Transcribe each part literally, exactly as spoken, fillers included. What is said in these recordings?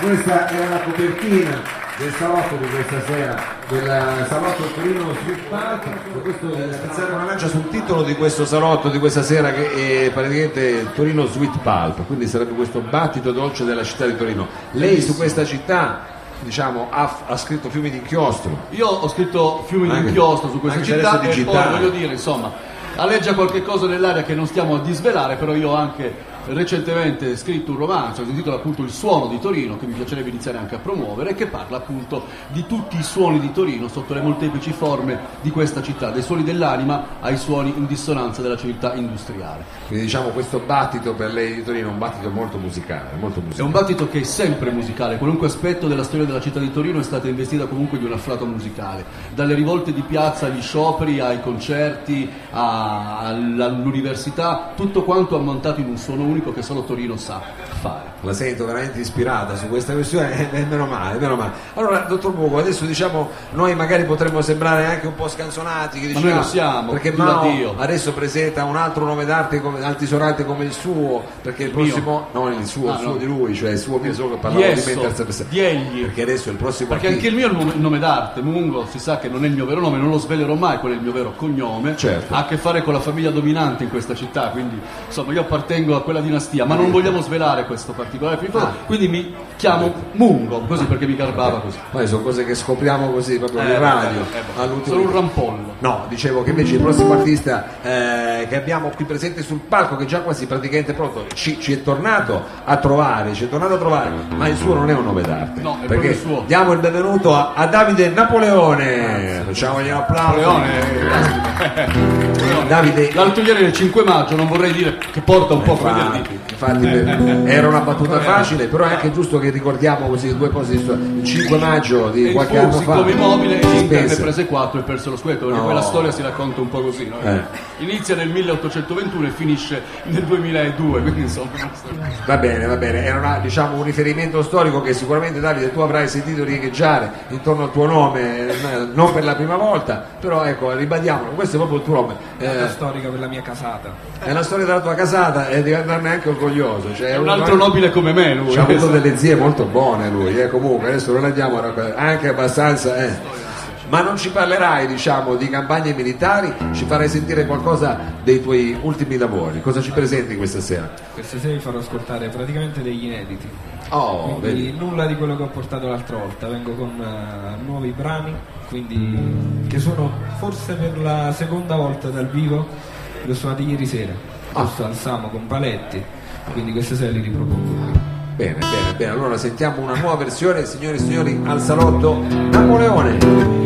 Questa era la copertina del salotto di questa sera, del salotto Torino Sweet Pulp. Spezzare una lancia sul titolo di questo salotto di questa sera, che è praticamente Torino Sweet Pulp, quindi sarebbe questo battito dolce della città di Torino. Lei su questa città, diciamo, ha, ha scritto fiumi d'inchiostro. Io ho scritto fiumi d'inchiostro su questa città, e poi voglio dire, insomma, alleggia qualche cosa nell'aria che non stiamo a disvelare, però io ho anche recentemente scritto un romanzo che si intitola appunto Il suono di Torino, che mi piacerebbe iniziare anche a promuovere, che parla appunto di tutti i suoni di Torino sotto le molteplici forme di questa città, dai suoni dell'anima ai suoni in dissonanza della civiltà industriale. Quindi diciamo questo battito per lei di Torino è un battito molto musicale, molto musicale. È un battito che è sempre musicale, qualunque aspetto della storia della città di Torino è stata investita comunque di un afflato musicale, dalle rivolte di piazza agli scioperi, ai concerti, all'università, tutto quanto ammontato in un suono unico che solo Torino sa fare. La sento veramente ispirata su questa questione, e meno male, meno male. Allora, dottor Mungo, adesso diciamo noi magari potremmo sembrare anche un po' scanzonati, che diciamo, ma noi lo siamo, perché Mao adesso presenta un altro nome d'arte come, altisonante come il suo, perché il, il prossimo mio. No, il suo, ah, il suo no. Di lui, cioè il suo mio, solo che parlavo di me in terza persona, perché adesso il prossimo, perché artista. Anche il mio è il nome d'arte, Mungo, si sa che non è il mio vero nome, non lo svelerò mai qual è il mio vero cognome, certo. Ha a che fare con la famiglia dominante in questa città, quindi insomma io appartengo a quella dinastia, ma non vogliamo svelare questo particolare, ah. Quindi mi chiamo Mungo, così perché mi garbava così. Poi sono cose che scopriamo così proprio eh, in radio, eh, eh, sono un rampollo. No, dicevo che invece il prossimo artista eh, che abbiamo qui presente sul palco, che è già quasi praticamente pronto, ci, ci è tornato a trovare, ci è tornato a trovare, ma il suo non è un nome d'arte, no, è perché il suo. Diamo il benvenuto a, a Davide Napoleone, facciamogli un applauso. Napoleone. Davide, l'altoliere del cinque maggio, non vorrei dire che porta un eh, po' a infatti per, era una battuta facile, però è anche giusto che ricordiamo così due cose. Il cinque maggio di qualche anno fa, come mobile Internet prese quattro e perse lo scudetto, perché no. Quella storia si racconta un po' così, no? eh. Inizia nel milleottocentoventuno e finisce nel duemiladue, quindi insomma va bene, va bene, era una, diciamo, un riferimento storico che sicuramente Davide tu avrai sentito riecheggiare intorno al tuo nome, non per la prima volta, però ecco, ribadiamolo, questo è proprio il tuo nome, è eh, la storica per la mia casata, è la storia della tua casata, è diventarne anche orgoglioso, cioè, è un altro anche nobile come me lui, ha avuto delle zie molto buone lui, eh, comunque adesso non andiamo a raccontare, anche abbastanza eh. ma non ci parlerai, diciamo, di campagne militari, ci farai sentire qualcosa dei tuoi ultimi lavori. Cosa ci presenti questa sera? Questa sera vi farò ascoltare praticamente degli inediti. Oh, quindi nulla di quello che ho portato l'altra volta, vengo con uh, nuovi brani, quindi che sono forse per la seconda volta dal vivo, lo suonati ieri sera, ah. Lo alzamo con Paletti, quindi questa sera li ripropongo. Bene, bene, bene, allora sentiamo una nuova versione, signori e signori, al salotto Napoleone.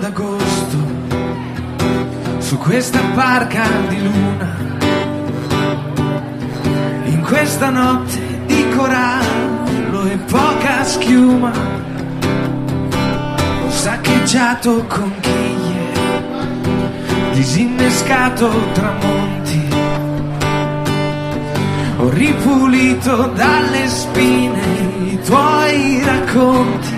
D'agosto, su questa barca di luna, in questa notte di corallo e poca schiuma, ho saccheggiato conchiglie, disinnescato tramonti, ho ripulito dalle spine i tuoi racconti.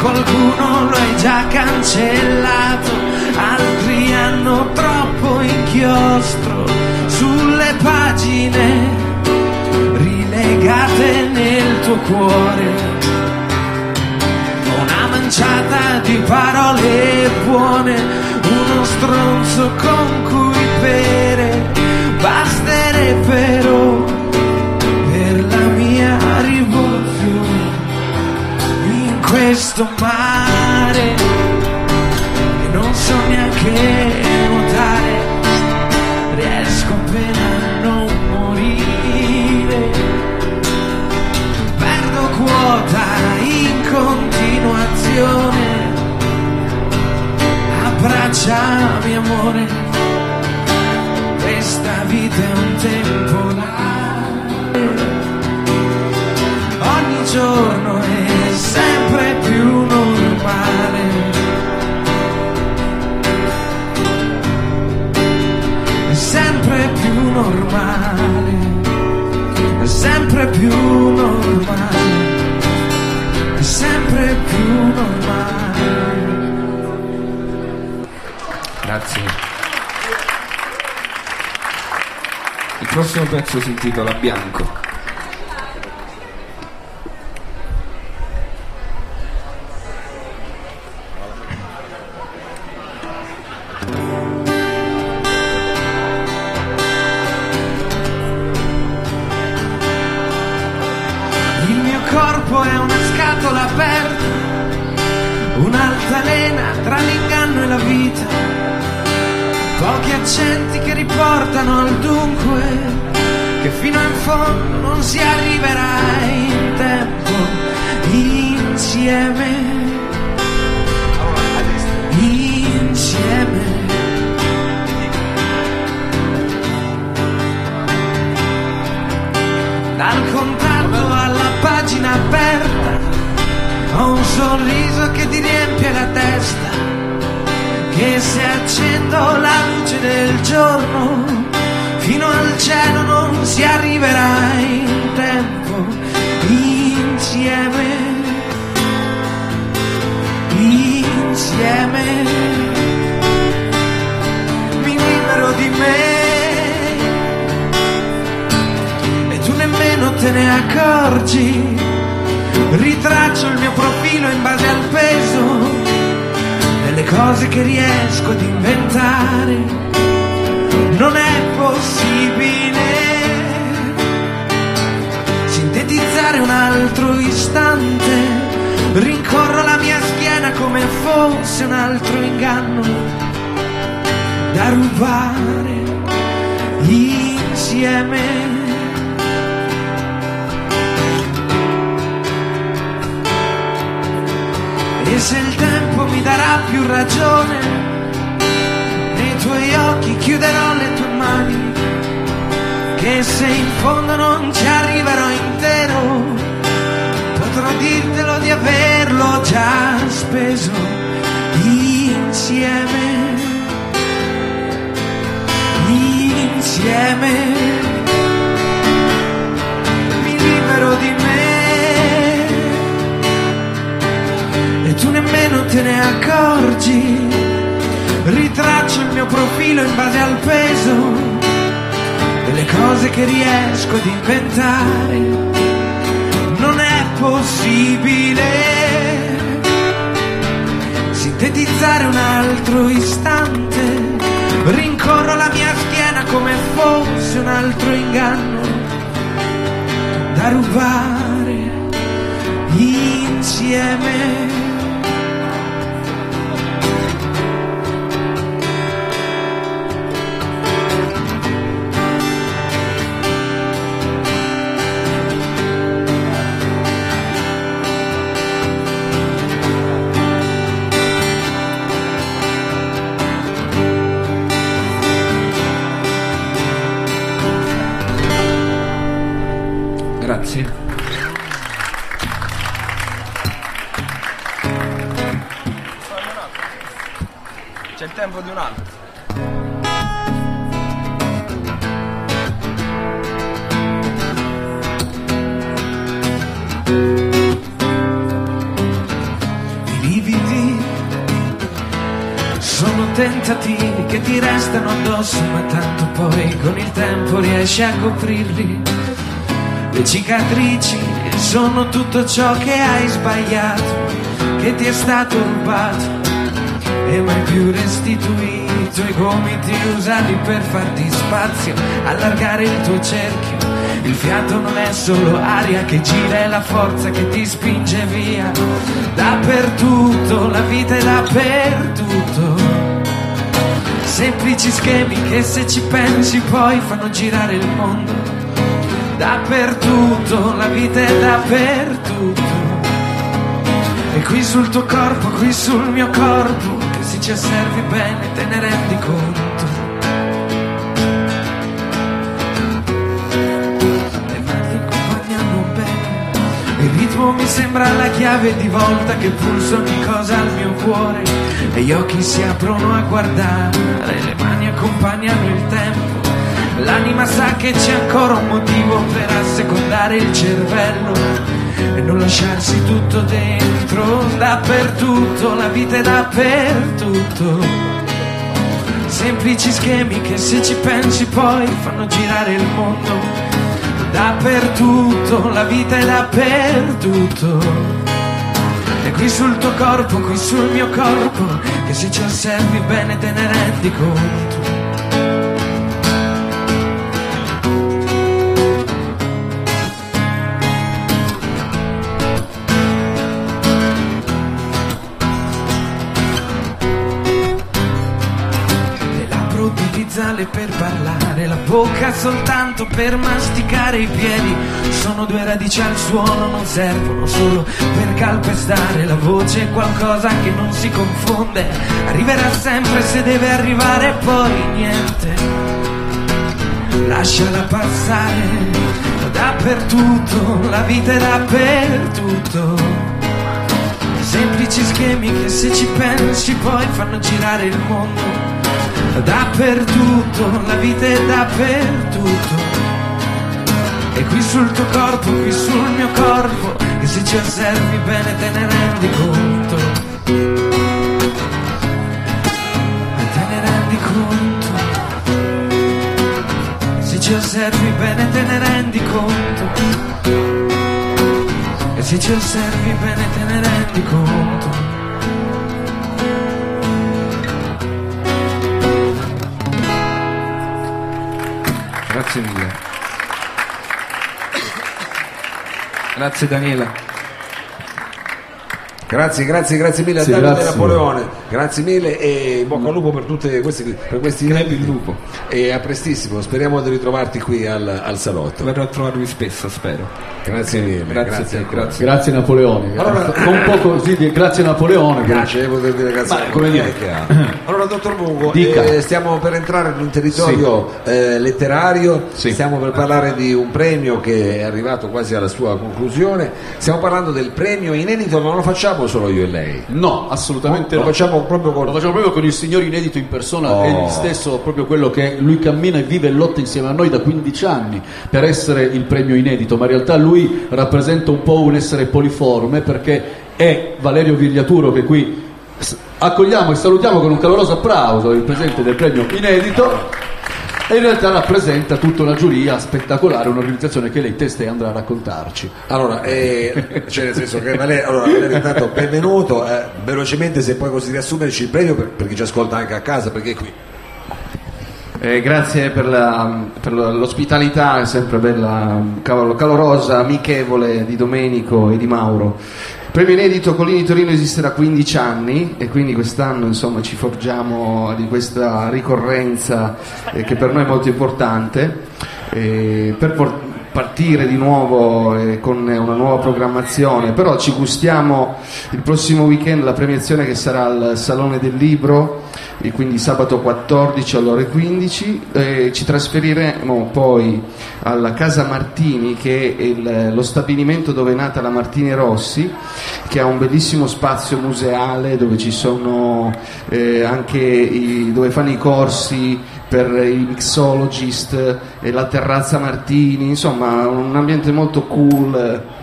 Qualcuno lo hai già cancellato, altri hanno troppo inchiostro sulle pagine rilegate nel tuo cuore. Una manciata di parole buone, uno stronzo con cui bere, basterebbero per la mia rivoluzione. Questo mare che non so neanche nuotare, riesco appena a non morire, perdo quota in continuazione, abbracciami amore, questa vita è un temporale, ogni giorno è sempre più normale. È sempre più normale. È sempre più normale. È sempre più normale. Grazie. Il prossimo pezzo si intitola Bianco. Insieme cucina aperta, ho un sorriso che ti riempie la testa, che se accendo la luce del giorno, fino al cielo non si arriverà in tempo, insieme, insieme, mi libero di me. Nemmeno te ne accorgi, ritraccio il mio profilo in base al peso delle cose che riesco ad inventare. Non è possibile sintetizzare un altro istante, rincorro la mia schiena come fosse un altro inganno da rubare insieme. E se il tempo mi darà più ragione, nei tuoi occhi chiuderò le tue mani, che se in fondo non ci arriverò intero, potrò dirtelo di averlo già speso insieme, insieme, mi libero di me. Tu nemmeno te ne accorgi, ritraccio il mio profilo in base al peso delle cose che riesco ad inventare. Non è possibile sintetizzare un altro istante, rincorro la mia schiena come fosse un altro inganno da rubare insieme. Grazie. C'è il tempo di un altro. I lividi sono tentativi che ti restano addosso, ma tanto poi con il tempo riesci a coprirli. Le cicatrici sono tutto ciò che hai sbagliato, che ti è stato rubato e mai più restituito. I gomiti usati per farti spazio, allargare il tuo cerchio. Il fiato non è solo aria che gira, è la forza che ti spinge via dappertutto. La vita è dappertutto. Semplici schemi che se ci pensi poi fanno girare il mondo. Dappertutto, la vita è dappertutto. E qui sul tuo corpo, qui sul mio corpo, che se ci osservi bene te ne rendi conto. Le mani accompagnano bene, il ritmo mi sembra la chiave di volta che pulsa ogni cosa al mio cuore. E gli occhi si aprono a guardare, le mani accompagnano il tempo. L'anima sa che c'è ancora un motivo per assecondare il cervello e non lasciarsi tutto dentro. Dappertutto, la vita è dappertutto. Semplici schemi che se ci pensi poi fanno girare il mondo. Dappertutto, la vita è dappertutto. E qui sul tuo corpo, qui sul mio corpo, che se ci osservi bene te ne rendi conto. Per parlare, la bocca soltanto per masticare, i piedi sono due radici al suolo, non servono solo per calpestare. La voce è qualcosa che non si confonde, arriverà sempre se deve arrivare, poi niente lasciala passare dappertutto, la vita è dappertutto. Semplici schemi che se ci pensi poi fanno girare il mondo. Dappertutto, la vita è dappertutto. E qui sul tuo corpo, qui sul mio corpo, che se ci osservi bene te ne rendi conto. Te ne rendi conto. E se ci osservi bene te ne rendi conto. E se ci osservi bene te ne rendi conto. Grazie mille. Grazie Daniela. Grazie, grazie, grazie mille a sì, Davide Napoleone. Grazie mille e bocca al lupo per tutte queste, per questi crepi il lupo. E a prestissimo, speriamo di ritrovarti qui al, al salotto. Verrò a trovarvi spesso, spero. Grazie mille, grazie, grazie, grazie. grazie Napoleone. Allora, un po' così di grazie Napoleone. Grazie, poter dire grazie. Ma, come dire che ha. Allora, dottor Mungo, eh, stiamo per entrare in un territorio sì. eh, letterario, sì. stiamo per parlare di un premio che è arrivato quasi alla sua conclusione. Stiamo parlando del premio inedito, ma non lo facciamo solo io e lei. No, assolutamente no. Lo facciamo proprio con, lo facciamo proprio con il signor inedito in persona, oh. Egli stesso, proprio quello che lui cammina e vive e lotta insieme a noi da quindici anni per essere il premio inedito, ma in realtà lui rappresenta un po' un essere poliforme, perché è Valerio Vigliaturo, che qui accogliamo e salutiamo con un caloroso applauso, il presidente del premio inedito, e in realtà rappresenta tutta una giuria spettacolare, un'organizzazione che lei testa e andrà a raccontarci. Allora, eh, cioè nel senso che Valerio, allora, Valerio intanto benvenuto, eh, velocemente se puoi così riassumerci il premio per, per chi ci ascolta anche a casa, perché è qui. Eh, grazie per, la, per l'ospitalità, è sempre bella, calorosa, amichevole, di Domenico e di Mauro. Il premio inedito Collini Torino esiste da quindici anni e quindi quest'anno insomma ci forgiamo di questa ricorrenza eh, che per noi è molto importante. Eh, per por- partire di nuovo eh, con una nuova programmazione, però ci gustiamo il prossimo weekend la premiazione che sarà al Salone del Libro, e quindi sabato quattordici alle ore quindici. Eh, ci trasferiremo poi alla Casa Martini, che è il, lo stabilimento dove è nata la Martini Rossi, che ha un bellissimo spazio museale dove ci sono eh, anche i, dove fanno i corsi per i mixologist, e la terrazza Martini, insomma un ambiente molto cool.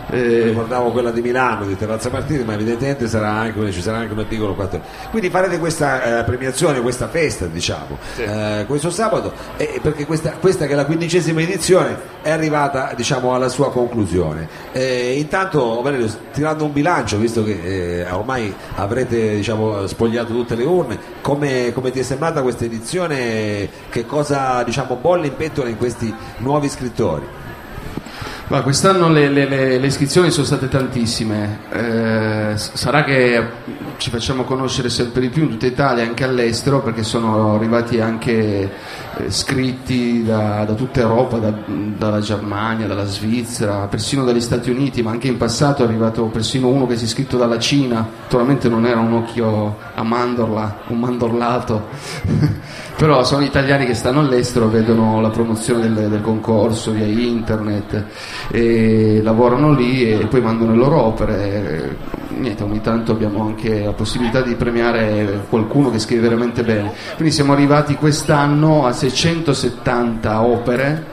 Eh. Ricordavo quella di Milano di terrazza Martini, ma evidentemente sarà anche, ci sarà anche un articolo quattro. Quindi farete questa eh, premiazione, questa festa diciamo sì. eh, questo sabato, eh, perché questa, questa che è la quindicesima edizione è arrivata diciamo alla sua conclusione. Eh, intanto Valerio, tirando un bilancio, visto che eh, ormai avrete diciamo spogliato tutte le urne, come, come ti è sembrata questa edizione, che cosa diciamo bolle in pentola in questi nuovi scrittori? Ma quest'anno le, le, le, le iscrizioni sono state tantissime, eh, sarà che ci facciamo conoscere sempre di più in tutta Italia, anche all'estero, perché sono arrivati anche eh, scritti da, da tutta Europa, da, dalla Germania, dalla Svizzera, persino dagli Stati Uniti, ma anche in passato è arrivato persino uno che si è iscritto dalla Cina. Naturalmente non era un occhio a mandorla, un mandorlato, però sono italiani che stanno all'estero, vedono la promozione del, del concorso via internet e lavorano lì e poi mandano le loro opere. Niente, ogni tanto abbiamo anche la possibilità di premiare qualcuno che scrive veramente bene, quindi siamo arrivati quest'anno a seicentosettanta opere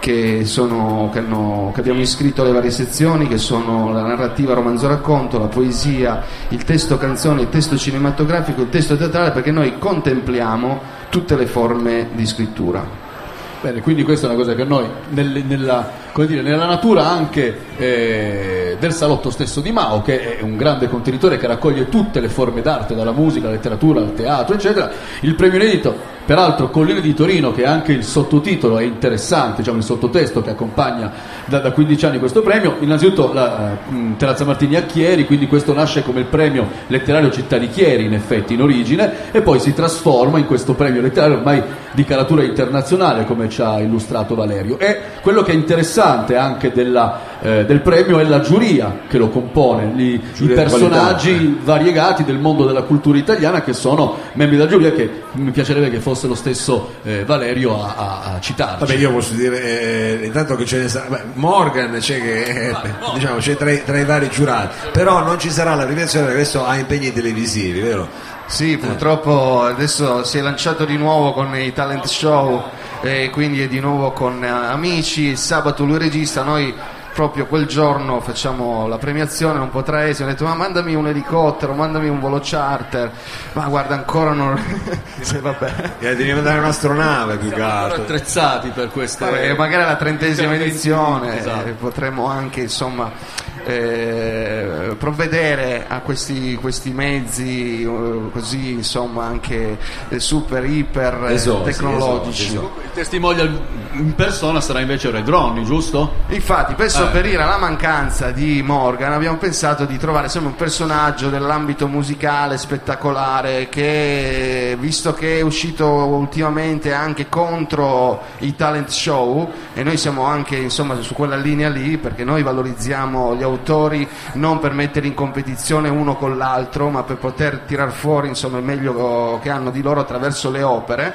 che, sono, che, hanno, che abbiamo iscritto alle varie sezioni, che sono la narrativa, romanzo racconto, la poesia, il testo canzone, il testo cinematografico, il testo teatrale, perché noi contempliamo tutte le forme di scrittura. Bene, quindi questa è una cosa che noi nel, nella, come dire, nella natura anche eh, del salotto stesso di Mao, che è un grande contenitore che raccoglie tutte le forme d'arte, dalla musica alla letteratura al teatro eccetera. Il premio inedito peraltro Collini di Torino, che anche il sottotitolo è interessante, diciamo il sottotesto che accompagna da, da quindici anni questo premio. Innanzitutto la eh, terrazza Martini a Chieri, quindi questo nasce come il premio letterario Città di Chieri in effetti in origine, e poi si trasforma in questo premio letterario ormai di caratura internazionale, come ci ha illustrato Valerio. E quello che è interessante interessante anche della, eh, del premio è la giuria che lo compone, gli, i personaggi qualità. variegati del mondo della cultura italiana che sono membri della giuria, che mi piacerebbe che fosse lo stesso eh, Valerio a, a, a citarci. Vabbè, io posso dire eh, intanto che c'è beh, Morgan c'è, che, eh, no. diciamo, c'è tra, tra i vari giurati, però non ci sarà la premiazione perché adesso ha impegni televisivi, vero? Sì, purtroppo adesso si è lanciato di nuovo con i talent show e quindi è di nuovo con Amici. Il sabato lui regista, noi proprio quel giorno facciamo la premiazione, non potrà essere, ho detto ma mandami un elicottero, mandami un volo charter, ma guarda ancora non se vabbè eh, devi mandare un'astronave più che altro, attrezzati per questa eh, eh, magari la trentesima edizione, esatto. eh, potremmo anche insomma eh, provvedere a questi, questi mezzi eh, così insomma anche eh, super iper eh, esosi, tecnologici esosi, esosi. Il testimonial in persona sarà invece Redroni, giusto? Infatti per sopperire alla mancanza di Morgan abbiamo pensato di trovare sempre un personaggio dell'ambito musicale spettacolare, che visto che è uscito ultimamente anche contro i talent show, e noi siamo anche insomma su quella linea lì, perché noi valorizziamo gli autori non per metterli in competizione uno con l'altro, ma per poter tirar fuori insomma il meglio che hanno di loro attraverso le opere.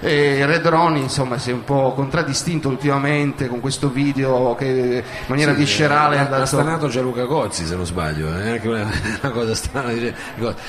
E Redroni insomma si è un po' contraddistinto ultimamente con questo video che in maniera sì, viscerale è andato... Stanato Gianluca Cozzi, se non sbaglio, è anche una, una cosa strana.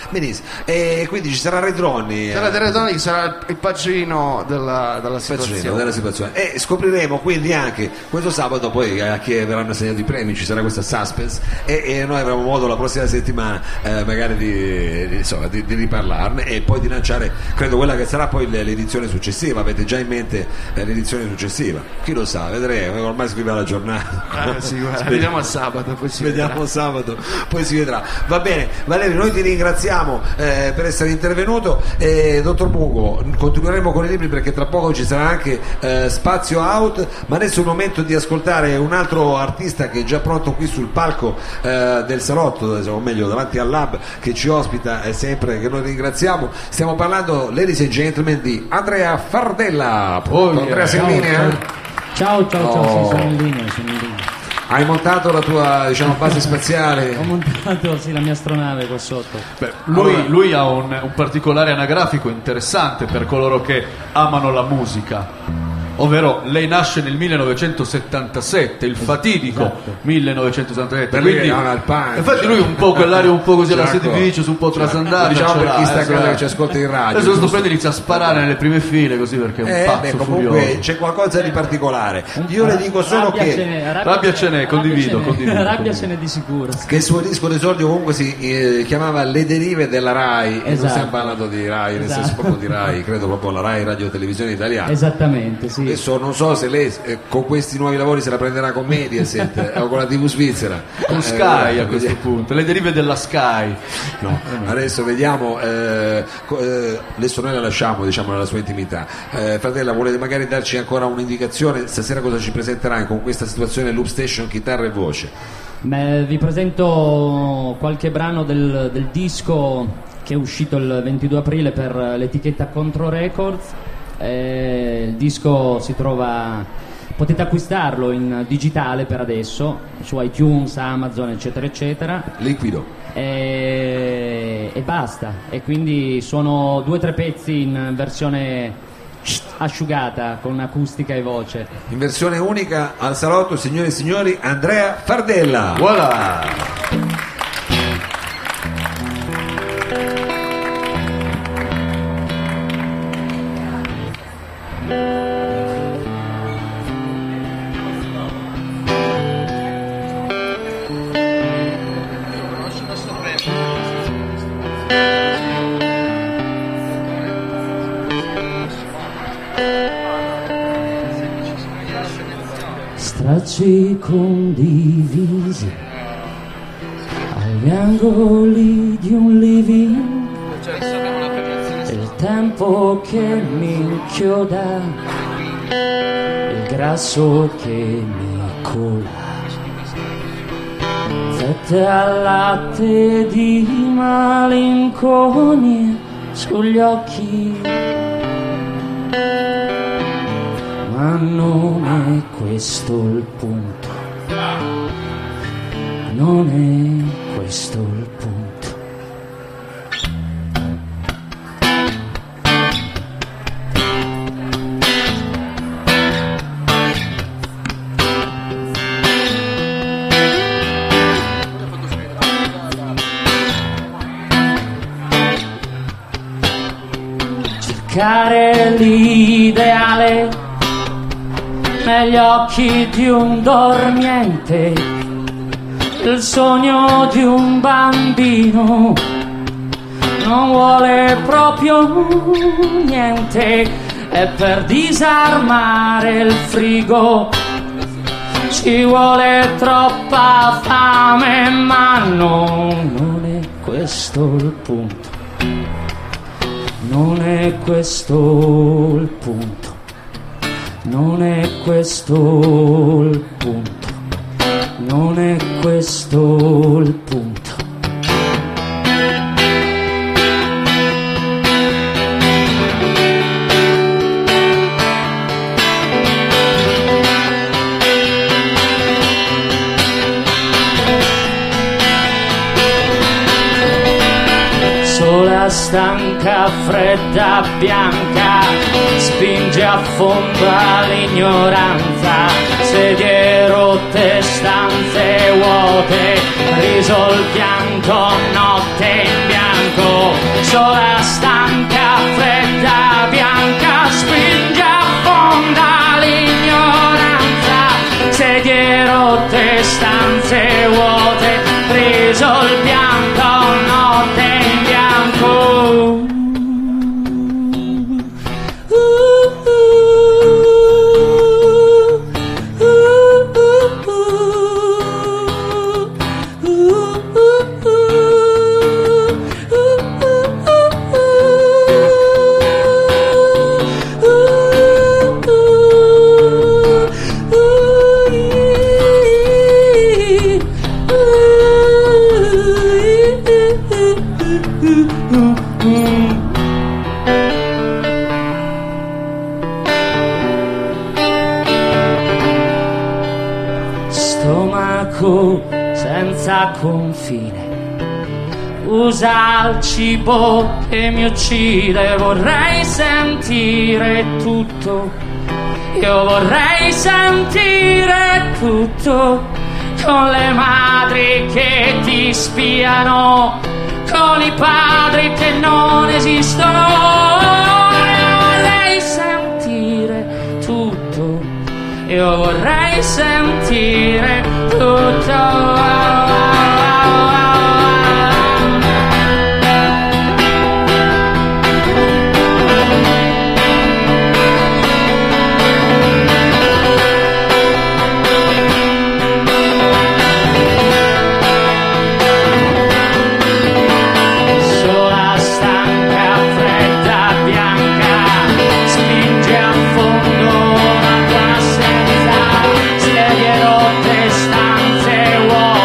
Benissimo, e quindi ci sarà Redroni, sarà Redroni che sarà il pagino della, della situazione, della situazione. E scopriremo quindi anche questo sabato poi a chi verranno assegnati i premi, ci sarà questa suspense, e, e noi avremo modo la prossima settimana eh, magari di, di, insomma, di, di riparlarne e poi di lanciare credo quella che sarà poi l'edizione successiva. Avete già in mente l'edizione successiva? Chi lo sa, vedremo, ormai scriviamo la giornata. Ah, sì, vediamo a sabato, poi si vediamo sabato, poi si vedrà. Va bene, Valerio, noi ti ringraziamo eh, per essere intervenuto. Eh, dottor Mungo, continueremo con i libri perché tra poco ci sarà anche eh, Spazio Out, ma adesso è il momento di ascoltare un altro artista che è già pronto qui sul palco eh, del salotto, o meglio davanti al lab che ci ospita e sempre che noi ringraziamo. Stiamo parlando, ladies and gentlemen, di Andrea Fardella. Poi oh, Andrea Sardegna. Ciao, ciao, ciao, oh. sì, sono in linea, sono in linea. Hai montato la tua diciamo, base spaziale? Ho montato sì, la mia astronave qua sotto. Beh, lui, allora... lui ha un, un particolare anagrafico interessante per coloro che amano la musica, ovvero lei nasce nel millenovecentosettantasette, il fatidico esatto. millenovecentosettantasette. Per quindi, lui non infatti lui un po' quell'aria un po' così alla sedici un po' trasandata, diciamo per chi sta eh, credo eh, che ci ascolta in radio. Adesso questo prende inizia a sparare nelle prime file così perché è un eh, pazzo beh, comunque furioso. C'è qualcosa di particolare. Io le dico solo rabbia che ce n'è, rabbia, rabbia ce n'è, condivido, ce n'è. condivido. Rabbia ce n'è di sicuro. Che il suo disco d'esordio comunque si eh, chiamava Le derive della RAI, esatto. e non stiamo parlando di RAI, esatto. nel senso proprio di RAI, credo proprio la RAI Radio Televisione Italiana. Esattamente, sì. Adesso non so se lei eh, con questi nuovi lavori se la prenderà con Mediaset eh, o con la tivù svizzera, con Sky eh, a questo punto, le derive della Sky. No, adesso vediamo eh, eh, adesso noi la lasciamo diciamo nella sua intimità. eh, Fardella, volete magari darci ancora un'indicazione stasera cosa ci presenterà con questa situazione Loop Station chitarra e voce? Beh, vi presento qualche brano del, del disco che è uscito il ventidue aprile per l'etichetta Contro Records. Eh, il disco si trova, potete acquistarlo in digitale per adesso su iTunes, Amazon eccetera eccetera, liquido eh, e basta, e quindi sono due o tre pezzi in versione asciugata con acustica e voce in versione unica al salotto. Signore e signori, Andrea Fardella, voilà. Stracci condivisi agli angoli di un living, il tempo che mi inchioda, il grasso che mi cola, fette al latte di malinconia sugli occhi. ma non è questo il punto, non è questo il punto. Cercare l'ideale negli occhi di un dormiente, il sogno di un bambino non vuole proprio niente, e per disarmare il frigo ci vuole troppa fame, ma non, non è questo il punto. Non è questo il punto, non è questo il punto, non è questo il punto. Stanca, fredda, bianca, spinge a fondo all'ignoranza, sedie rotte, stanze vuote, riso il pianto, notte in bianco, sola stanca, fredda, bianca, spinge a fondo all'ignoranza, sedie rotte, stanze vuote, riso il pianto, notte in bianco. Confine, usa il cibo che mi uccide, vorrei sentire tutto, io vorrei sentire tutto, con le madri che ti spiano, con i padri che non esistono, io vorrei sentire tutto, io vorrei sentire tutto. Stanze vuote,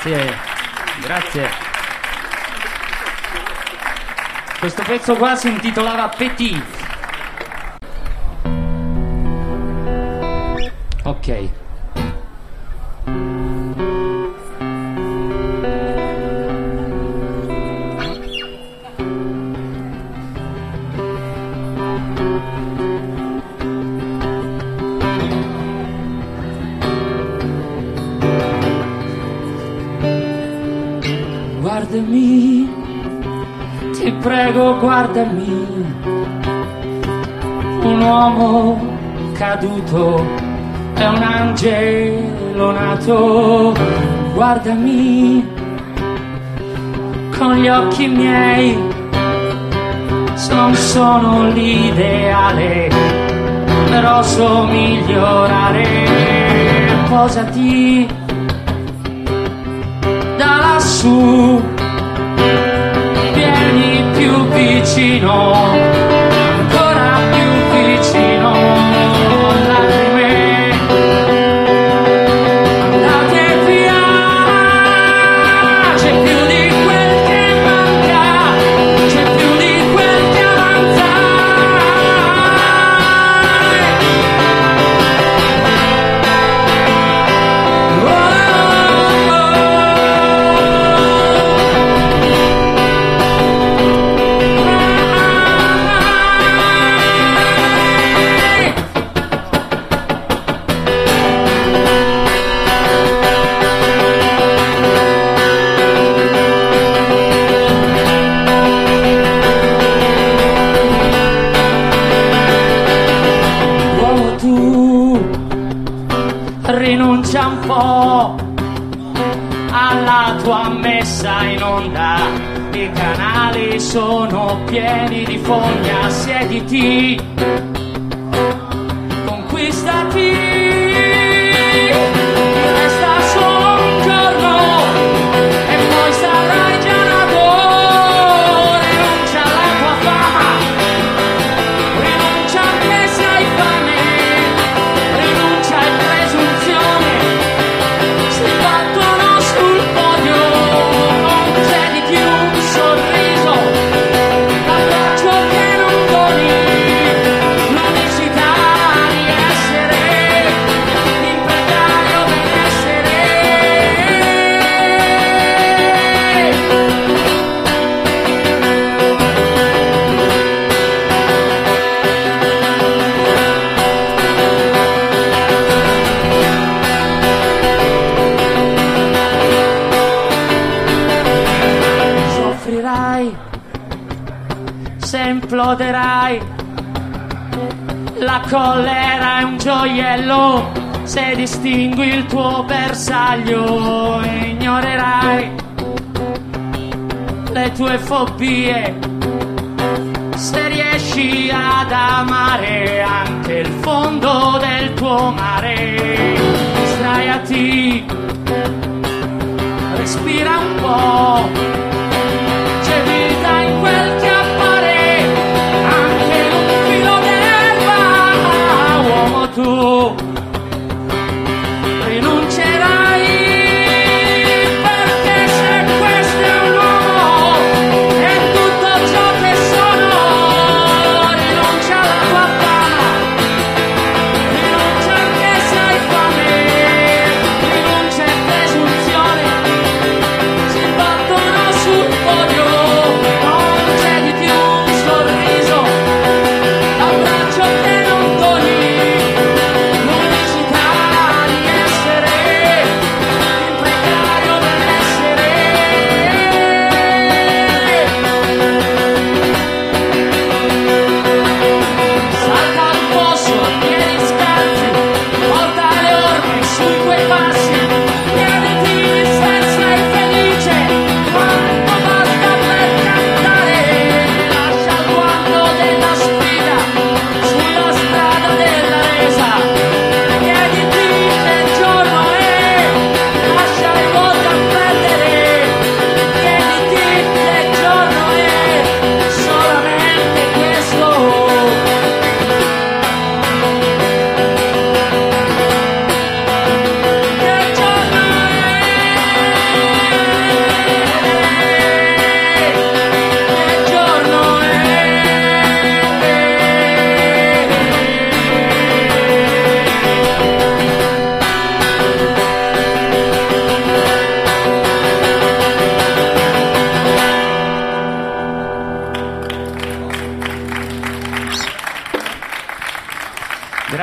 Grazie, grazie. Questo pezzo qua si intitolava Petit. Ok. Guardami, ti prego guardami, un uomo caduto è un angelo nato. Guardami con gli occhi miei, non sono l'ideale, però so migliorare. Posati da lassù, vieni più vicino, ancora più vicino. Lacrime, andate via, c'è più di quel che manca, c'è più di quel che avanza. Sono pieni di fogna, siediti, conquistati, resta solo un giorno e poi sarai già nato. Rinuncia alla tua fama, rinuncia che sei fame, rinuncia a presunzione, sei battono sul podio, non cediti un sorriso. Imploderai, la collera è un gioiello, se distingui il tuo bersaglio ignorerai le tue fobie, se riesci ad amare anche il fondo del tuo mare. Sdraiati, respira un po', c'è vita in quel che tu rinuncerai, perché se questo è un uomo è tutto ciò che sono. Rinuncia alla tua fama, rinuncia che sei fame, rinuncia a presunzione, si battono su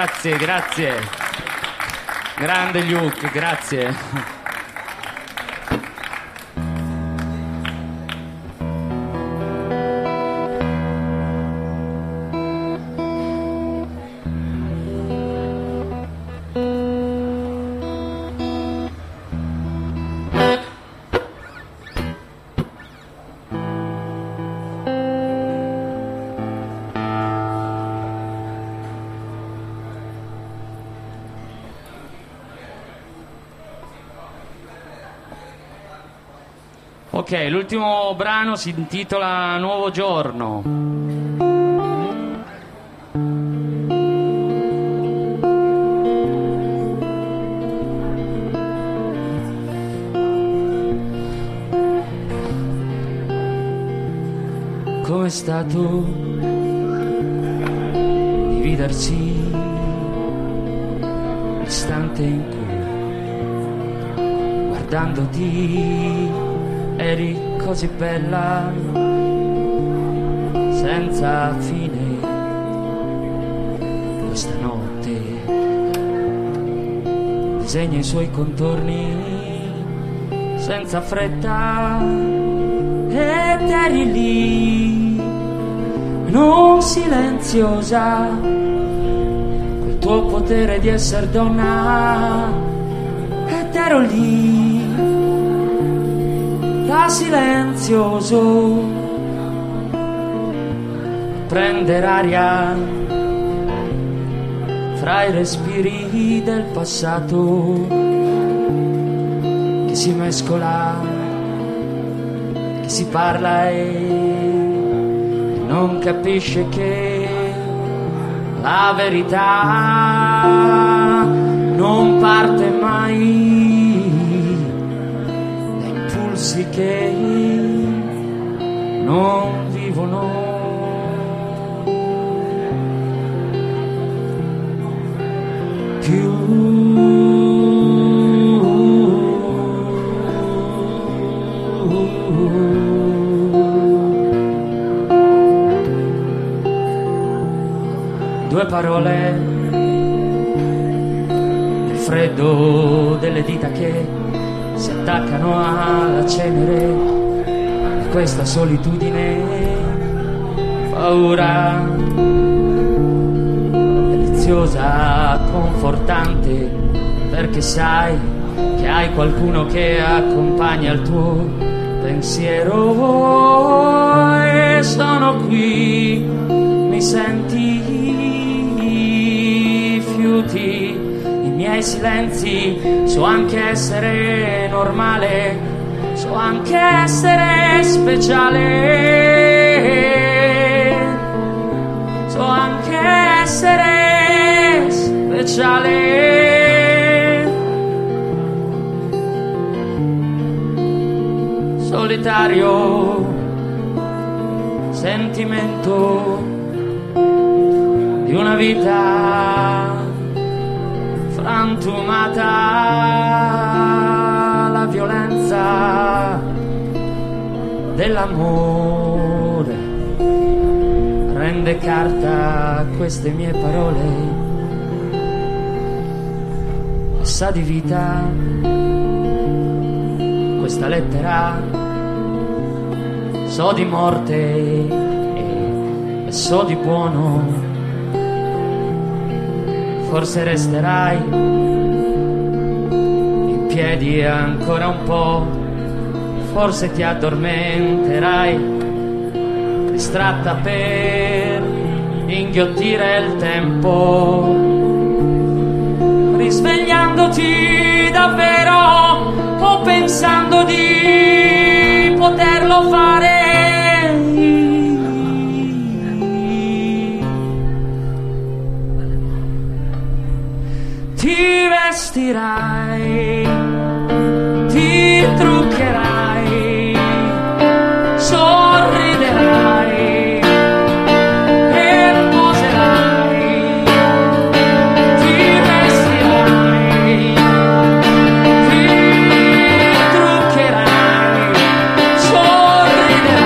grazie, grazie. Grande Luke, grazie. Ok, l'ultimo brano si intitola Nuovo Giorno. Com'è stato dividersi l'istante in cui guardandoti eri così bella, senza fine. Questa notte disegna i suoi contorni senza fretta ed eri lì, non silenziosa, col tuo potere di essere donna, ed ero lì silenzioso prendere aria fra i respiri del passato che si mescola, che si parla e non capisce che la verità non parte mai. Impulsi che non vivono, più due parole nel freddo delle dita che si attaccano alla cenere di questa solitudine, paura deliziosa, confortante, perché sai che hai qualcuno che accompagna il tuo pensiero. E sono qui, mi senti, fiuti i miei silenzi, so anche essere normale, so anche essere speciale, so anche essere speciale, solitario sentimento di una vita frantumata, la violenza dell'amore rende carta queste mie parole, sa di vita questa lettera, so di morte e so di buono. Forse resterai in piedi ancora un po', forse ti addormenterai, distratta per inghiottire il tempo, risvegliandoti davvero o pensando di poterlo fare. Ti vestirai, ti truccherai, sorriderai e poserai. Ti vestirai, ti truccherai, sorriderai.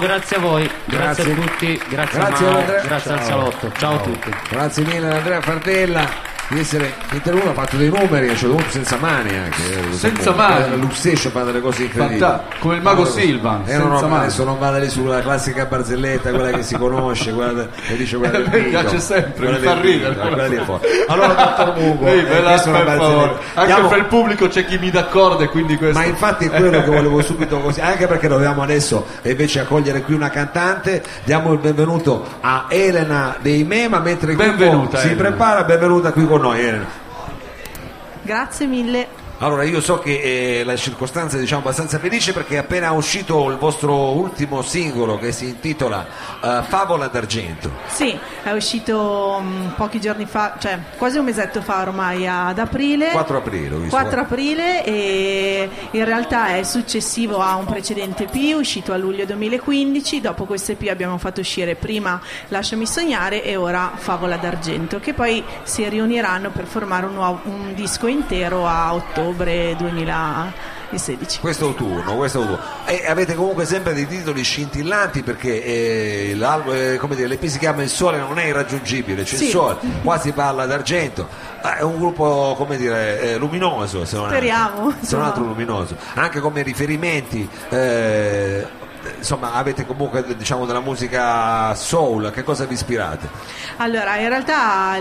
Grazie a voi, grazie, grazie a tutti, grazie, grazie a Mauro, grazie ciao. Al salotto, ciao, ciao a tutti. Grazie mille Andrea Fardella di essere intervenuto, ha fatto dei numeri, cioè un senza mani anche. Senza mani. L'Uxation fa delle cose incredibili. Fantà, come il mago Silva. Eh, senza non, adesso non vada lì sulla classica barzelletta, quella che si conosce, quella che dice quella del Mi piace sempre, mi fa ridere. Allora dottor Mungo, eh, anche Diamo... per il pubblico c'è chi mi d'accordo e quindi questo. Ma infatti è quello che volevo subito così, anche perché dobbiamo adesso invece accogliere qui una cantante. Diamo il benvenuto a Elena dei Mèmà mentre benvenuta, si Elena. Prepara, benvenuta qui con noi, Elena. Grazie mille. Allora io so che eh, la circostanza è diciamo abbastanza felice perché è appena uscito il vostro ultimo singolo che si intitola eh, Favola d'Argento. Sì, è uscito mh, pochi giorni fa, cioè quasi un mesetto fa ormai, ad aprile. quattro aprile. Ho visto. quattro aprile, e in realtà è successivo a un precedente E P uscito a luglio duemilaquindici. Dopo questo E P abbiamo fatto uscire prima Lasciami Sognare e ora Favola d'Argento, che poi si riuniranno per formare un, nuovo, un disco intero a ottobre duemilasedici. Questo autunno, questo autunno. E avete comunque sempre dei titoli scintillanti perché eh, eh, come dire, l'E P si chiama Il sole non è irraggiungibile, c'è sì. Il sole, qua si parla d'argento. È un gruppo, come dire, eh, luminoso. Se non speriamo. Altro. Se non altro luminoso. Anche come riferimenti. Eh, Insomma, avete comunque diciamo della musica soul, che cosa vi ispirate? Allora, in realtà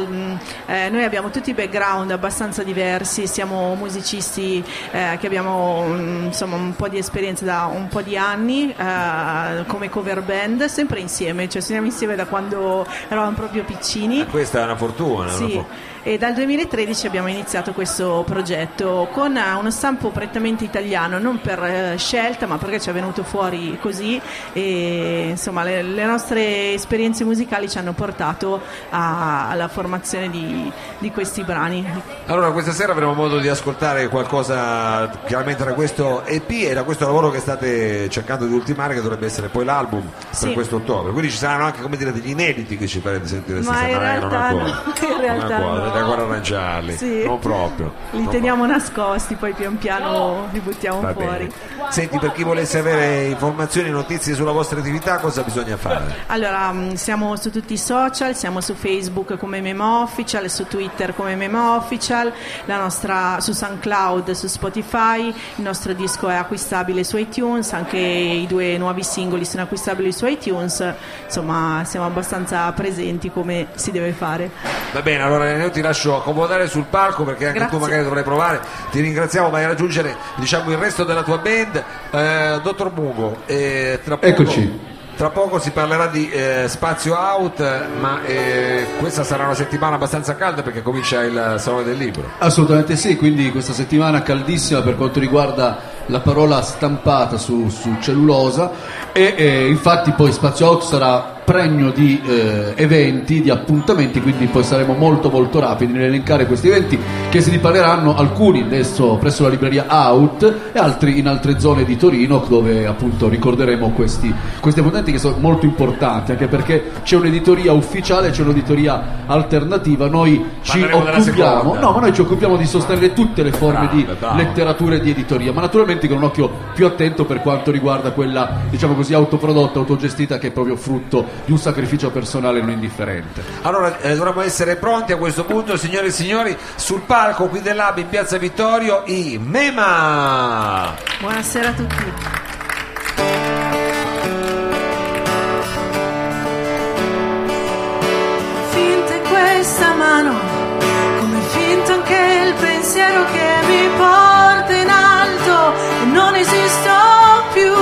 eh, noi abbiamo tutti background abbastanza diversi, siamo musicisti eh, che abbiamo insomma un po' di esperienza da un po' di anni eh, come cover band, sempre insieme, cioè siamo insieme da quando eravamo proprio piccini. Eh, questa è una fortuna. Sì. Una for- E dal duemilatredici abbiamo iniziato questo progetto con uno stampo prettamente italiano, non per scelta ma perché ci è venuto fuori così e insomma le, le nostre esperienze musicali ci hanno portato a, alla formazione di, di questi brani. Allora questa sera avremo modo di ascoltare qualcosa chiaramente da questo E P e da questo lavoro che state cercando di ultimare, che dovrebbe essere poi l'album sì. Per questo ottobre, quindi ci saranno anche come dire degli inediti che ci farete sentire. Ma in realtà non ancora, in realtà non ancora. Da guarda arrangiarli, sì. Non proprio. Li non teniamo proprio. Nascosti, poi pian piano li buttiamo Va fuori. Bene. Senti, per chi volesse avere informazioni e notizie sulla vostra attività, cosa bisogna fare? Allora, siamo su tutti i social, siamo su Facebook come Mèmà Official, su Twitter come Mèmà Official, la nostra su SoundCloud, su Spotify, il nostro disco è acquistabile su iTunes, anche i due nuovi singoli sono acquistabili su iTunes, insomma siamo abbastanza presenti come si deve fare. Va bene, allora io ti lascio accomodare sul palco perché anche grazie. Tu magari dovrai provare, ti ringraziamo, vai a raggiungere diciamo il resto della tua band. eh, Dottor Mungo, eh, tra poco, eccoci tra poco si parlerà di eh, Spazio Out, ma eh, questa sarà una settimana abbastanza calda perché comincia il Salone del Libro. Assolutamente sì, quindi questa settimana caldissima per quanto riguarda la parola stampata su, su cellulosa e eh, infatti poi Spazio Out sarà pregno di eh, eventi, di appuntamenti, quindi poi saremo molto molto rapidi nell'elencare questi eventi che si riparleranno, alcuni adesso presso la libreria Out e altri in altre zone di Torino dove appunto ricorderemo questi, questi appuntamenti che sono molto importanti anche perché c'è un'editoria ufficiale, c'è un'editoria alternativa, noi ci occupiamo, no, ma noi ci occupiamo di sostenere tutte le forme di letteratura e di editoria, ma naturalmente con un occhio più attento per quanto riguarda quella diciamo così autoprodotta, autogestita che è proprio frutto di un sacrificio personale non indifferente. Allora eh, dovremmo essere pronti a questo punto, signore e signori, sul palco qui dell'A B in Piazza Vittorio i Mèmà. Buonasera a tutti. Finta è questa mano, come finto anche il pensiero che mi porta in alto e non esisto più.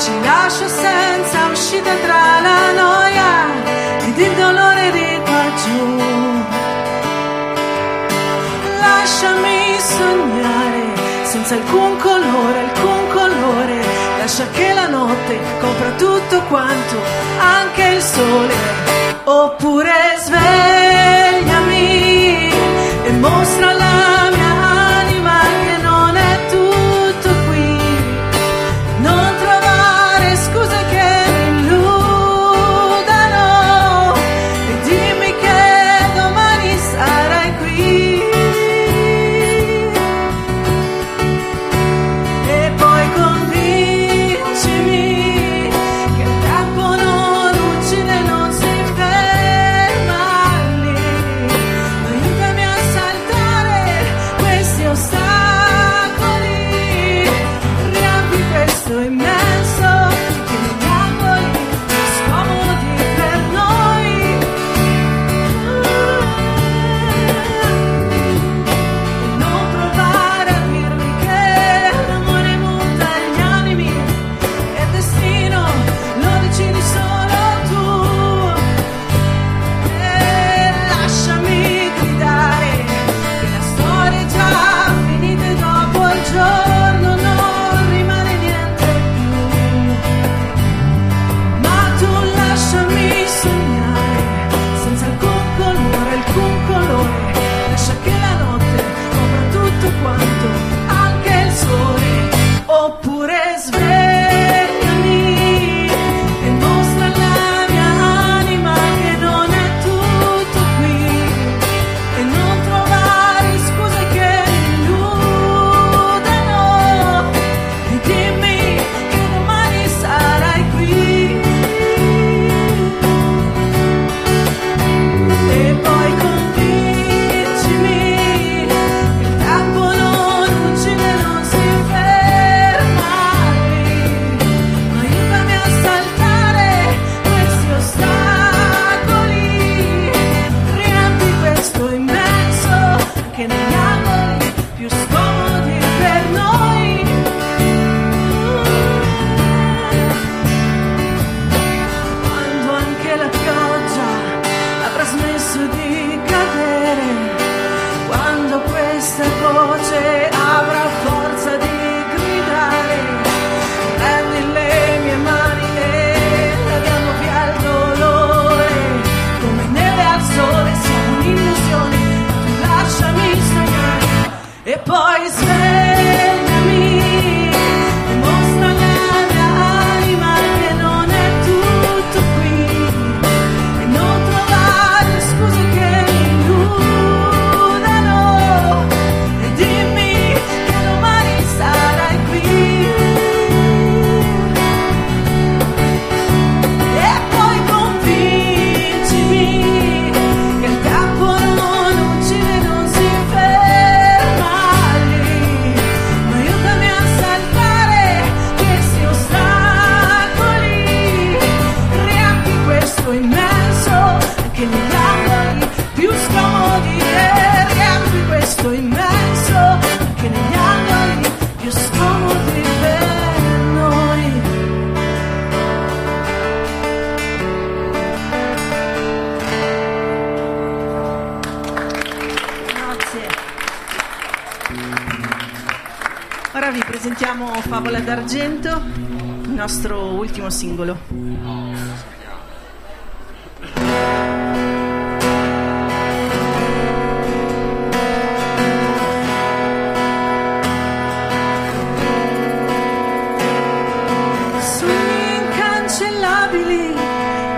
Ci lascio senza uscita tra la noia ed il dolore di qua giù. Lasciami sognare senza alcun colore, alcun colore. Lascia che la notte copra tutto quanto, anche il sole. Oppure svegliami e mostra la mia anima che non è tutto qui. Non trovare scuse che illudano e dimmi che domani sarai qui. E poi convincimi che il capo non uccide, non si ferma lì. Aiutami a saltare questi ostacoli. Riempi questo immenso che i diavoli scomodi per noi. E non provare a dirmi che l'amore muta gli animi e il destino lo decidi solo tu. E lasciami gridare che la storia è già finita e dopo il giorno non rimane niente più. Ma tu lasciami sognare senza alcun colore, alcun colore. Lascia che la notte copra tutto quanto, anche il sole. Oppure svegliami e mostra la mia anima che non è tutto qui. E non trovare scuse che illudano e dimmi che domani sarai qui. E poi convincimi che il capo non uccide, non si ferma lì. Aiutami a saltare questi ostacoli. Riempi questo immenso che negli angoli più scomodi per noi. Quando anche la pioggia avrà smesso di cadere, quando questa voce avrà forza di gridare, prendi le mie mani e andiamo via il dolore. Come neve al sole siamo un'illusione, tu lasciami sognare. E poi svegliami e mostra la mia anima che non è tutto qui. E non trovare scuse che illudano e dimmi che domani sarai qui. E poi convincimi che il capo non uccide, non si ferma lì. Ma aiutami a saltare questi ostacoli. Riempi questo immenso che negli angoli più scomodi. E riempi questo immenso che negli angoli più scomodi per noi. Grazie. Ora vi presentiamo Favola d'Argento, il nostro ultimo singolo. Sogni incancellabili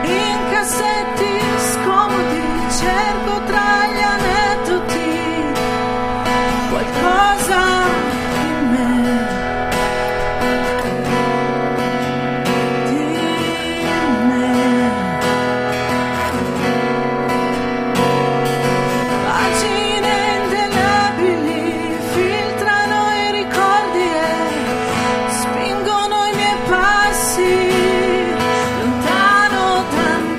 in cassetti scomodi, cerco tra gli aneddoti qualcosa di me, di me. Pagine indelebili filtrano i ricordi e spingono i miei passi lontano da me, da me.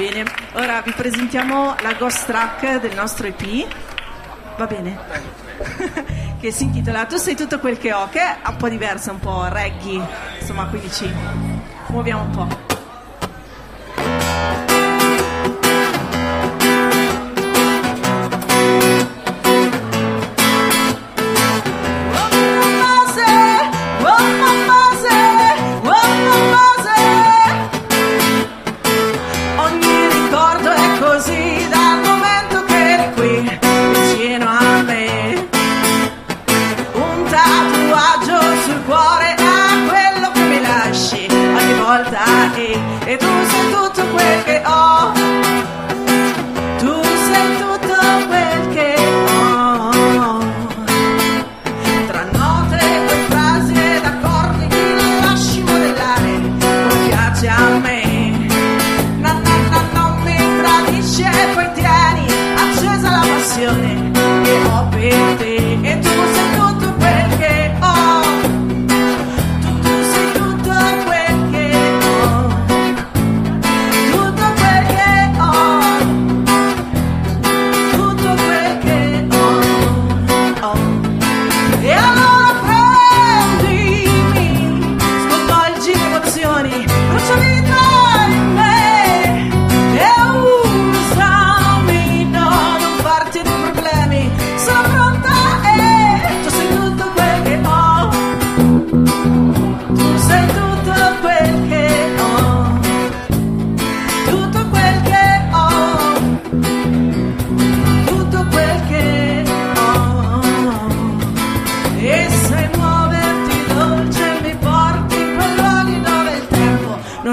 Bene, ora vi presentiamo la ghost track del nostro E P, va bene? Che si intitola Tu sei tutto quel che ho, che è un po' diversa, un po' reggae, insomma, quindi ci muoviamo un po'. E tu sei tutto quel che ho, tu sei tutto quel che ho. Tra note e frasi ed accordi che non lasci modellare, come piace a me. No, no, no, non mi tradisci e poi tieni accesa la passione che ho per te. E tu sei tutto quel che ho.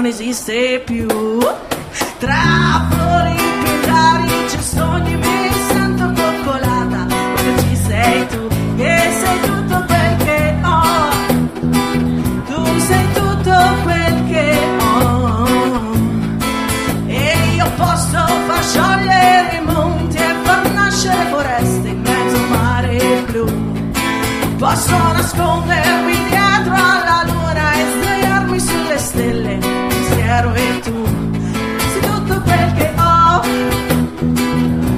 Esiste più tra flori pietari c'è sogni, mi sento coccolata quando ci sei tu, che sei tutto quel che ho, tu sei tutto quel che ho. E io posso far sciogliere i monti e far nascere foreste in mezzo al mare blu, posso nascondermi dietro alla luna e sdraiarmi sulle stelle. E tu sei tutto quel che ho,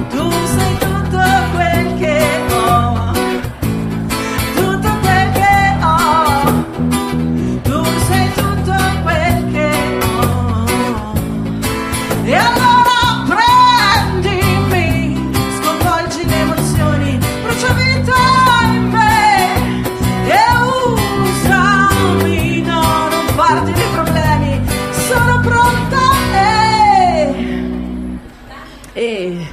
tu sei tutto quel che ho, tutto quel che ho, tu sei tutto quel che ho. E allora prendimi, sconvolgi le emozioni, brucia vita in me e usami, no, non farti di problemi. Sono pronta e... e...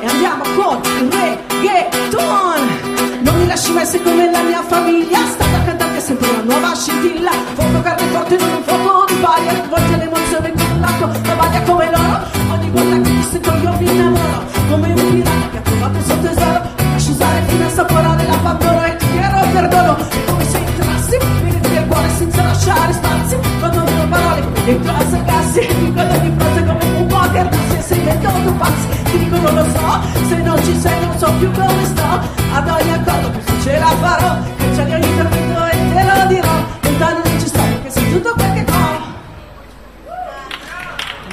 e andiamo con il reggaeton. Non mi lasci mai, sei come la mia famiglia, stata cantante sempre una nuova scintilla. Fuoco, carne forte, non un fuoco di paglia, rivolge l'emozione con l'atto, lavaglia come l'oro. Ogni volta che ti sento io mi innamoro, come un pirata che ha trovato il suo tesoro. Mi lasci usare fino a assaporare la pandora e ti chiedo perdono. E come se entrassi, mi riempie il cuore senza lasciare spazi, quando parole come dentro la sarcassi, dicono di fronte come un poker, tu sei segreto, tu passi, ti dico non lo so, se non ci sei non so più come sto, ad ogni accordo più sincera farò, che c'è ogni intervento e te lo dirò, lontano non ci sto, perché sei tutto quel che ho.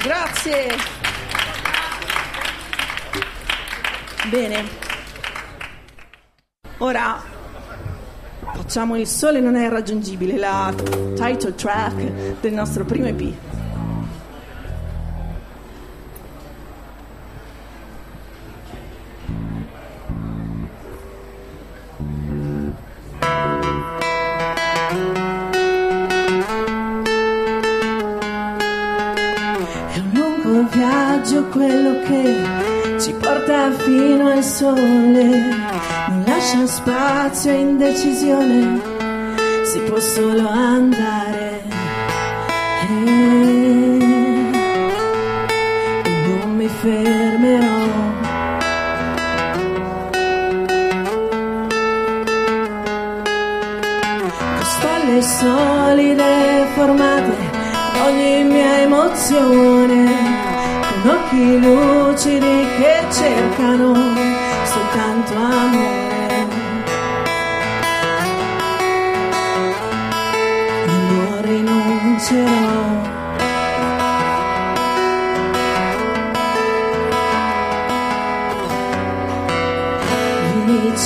Grazie. Bene. Ora... facciamo Il sole non è irraggiungibile, la title track del nostro primo E P. È un lungo viaggio quello che ci porta fino al sole. Non lascia spazio a indecisione, si può solo andare. E non mi fermerò. Costalle solide formate ogni mia emozione, con occhi lucidi che cercano soltanto amore. Non rinuncerò.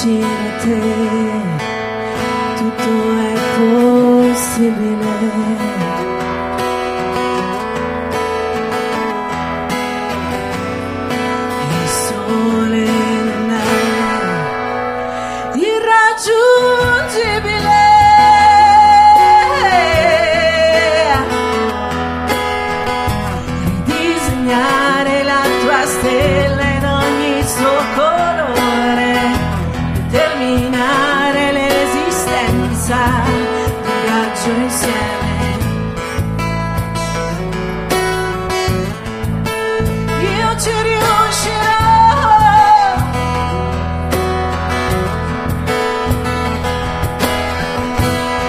vicino a te, tutto è possibile. Il sole non è irraggiungibile. Ridisegnare la tua stella in ogni suo colore, determinare l'esistenza, un viaggio insieme. Io ci riuscirò.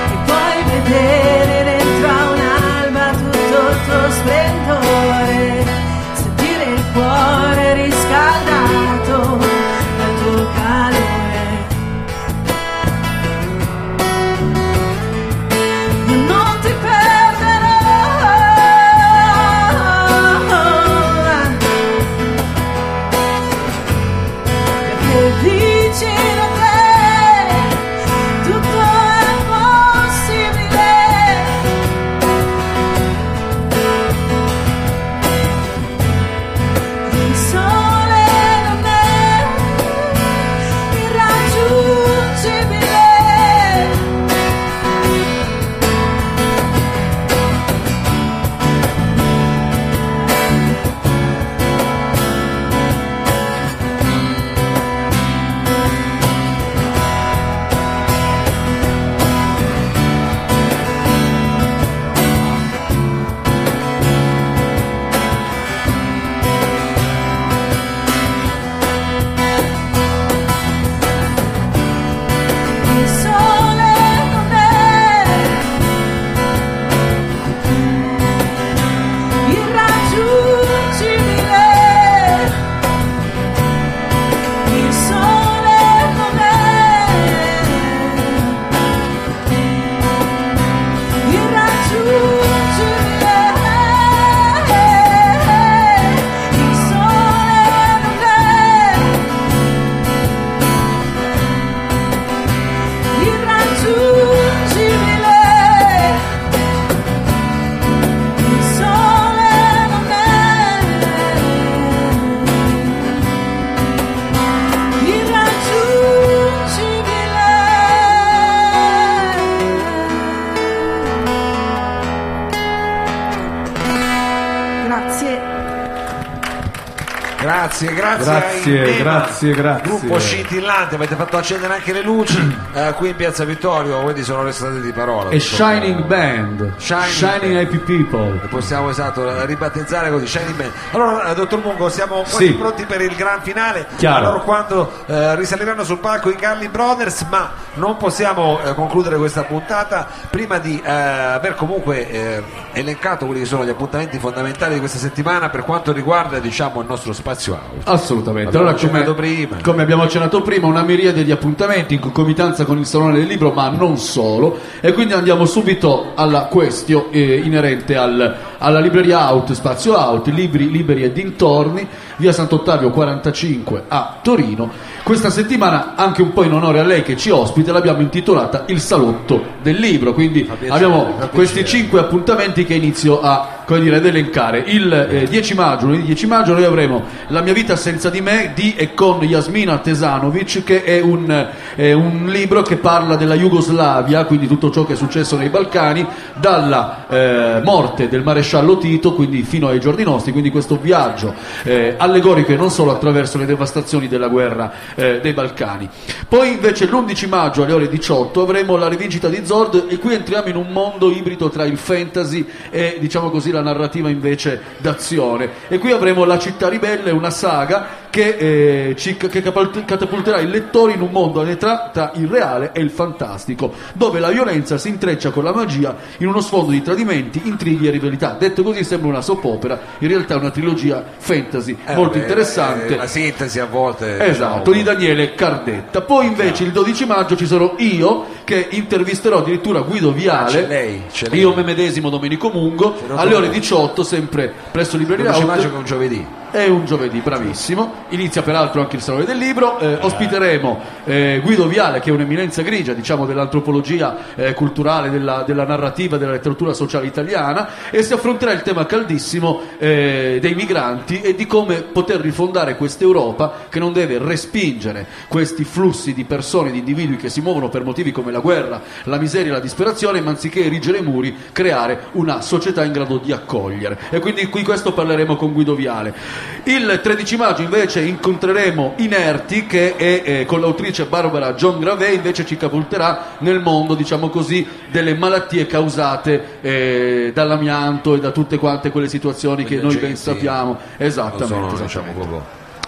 E puoi vedere dentro a un'alba tutto il tuo splendore, sentire il cuore riscaldato dal tuo calore. Io non ti perderò, perché vicino a te tutto è possibile. Il sole non è irraggiungibile. Il sole non è irraggiungibile. Il sole non è irraggiungibile. Il sole non è irraggiungibile. Il sole non è irraggiungibile. Grazie. Grazie, grazie. Grazie, ai Mèmà, grazie, grazie. Gruppo scintillante, avete fatto accendere anche le luci eh, qui in Piazza Vittorio, quindi sono restate di parola. E insomma. Shining Band, Shining, Shining Happy People. E possiamo esatto ribattezzare così, Shining Band. Allora, dottor Mungo, siamo quasi sì. pronti per il gran finale. Chiaro. Allora, quando eh, risaliranno sul palco i Carly Brothers, ma non possiamo eh, concludere questa puntata prima di eh, aver comunque eh, elencato quelli che sono gli appuntamenti fondamentali di questa settimana per quanto riguarda, diciamo, il nostro spazio. Spazio Out. Assolutamente. Allora, come, prima. come abbiamo accennato prima, una miriade di appuntamenti in concomitanza con il Salone del Libro, ma non solo, e quindi andiamo subito alla questione eh, inerente al, alla libreria Out, Spazio Out, libri liberi e dintorni, via Sant'Ottavio quarantacinque a Torino. Questa settimana, anche un po' in onore a lei che ci ospita, l'abbiamo intitolata Il Salotto del Libro, quindi piacere, abbiamo questi cinque appuntamenti che inizio a, come dire, ad elencare. Il eh, dieci maggio, lunedì dieci maggio, noi avremo La mia vita senza di me di e con Yasmina Tesanovic, che è un, eh, un libro che parla della Jugoslavia, quindi tutto ciò che è successo nei Balcani dalla eh, morte del maresciallo Tito, quindi fino ai giorni nostri, quindi questo viaggio eh, allegorico e non solo, attraverso le devastazioni della guerra eh, dei Balcani. Poi invece l'undici maggio alle ore diciotto avremo La rivincita di Zord, e qui entriamo in un mondo ibrido tra il fantasy e, diciamo così, la narrativa invece d'azione, e qui avremo La città ribelle, una saga che, eh, ci, che catapulterà il lettore in un mondo a metà tra il reale e il fantastico, dove la violenza si intreccia con la magia in uno sfondo di tradimenti, intrighi e rivalità. Detto così sembra una soap opera, in realtà è una trilogia fantasy eh, molto beh, interessante, eh, la sintesi a volte, esatto, diciamo, di Daniele Cardetta. Poi invece il dodici maggio ci sarò io, che intervisterò addirittura Guido Viale, ah, c'è lei, c'è lei. io me medesimo Domenico Mungo, alle ore diciotto sempre presso Libreria Out. dodici maggio che è un giovedì. è un giovedì, bravissimo. Inizia peraltro anche il Salone del Libro, eh, ospiteremo eh, Guido Viale, che è un'eminenza grigia, diciamo, dell'antropologia eh, culturale, della, della narrativa, della letteratura sociale italiana, e si affronterà il tema caldissimo eh, dei migranti e di come poter rifondare quest'Europa che non deve respingere questi flussi di persone, di individui che si muovono per motivi come la guerra, la miseria e la disperazione, ma anziché erigere muri, creare una società in grado di accogliere. E quindi qui questo parleremo con Guido Viale. Il tredici maggio invece incontreremo Inerti, che è eh, con l'autrice Barbara John Gravet, invece ci catapulterà nel mondo, diciamo così, delle malattie causate eh, dall'amianto e da tutte quante quelle situazioni che noi ben sappiamo. Esattamente, esattamente.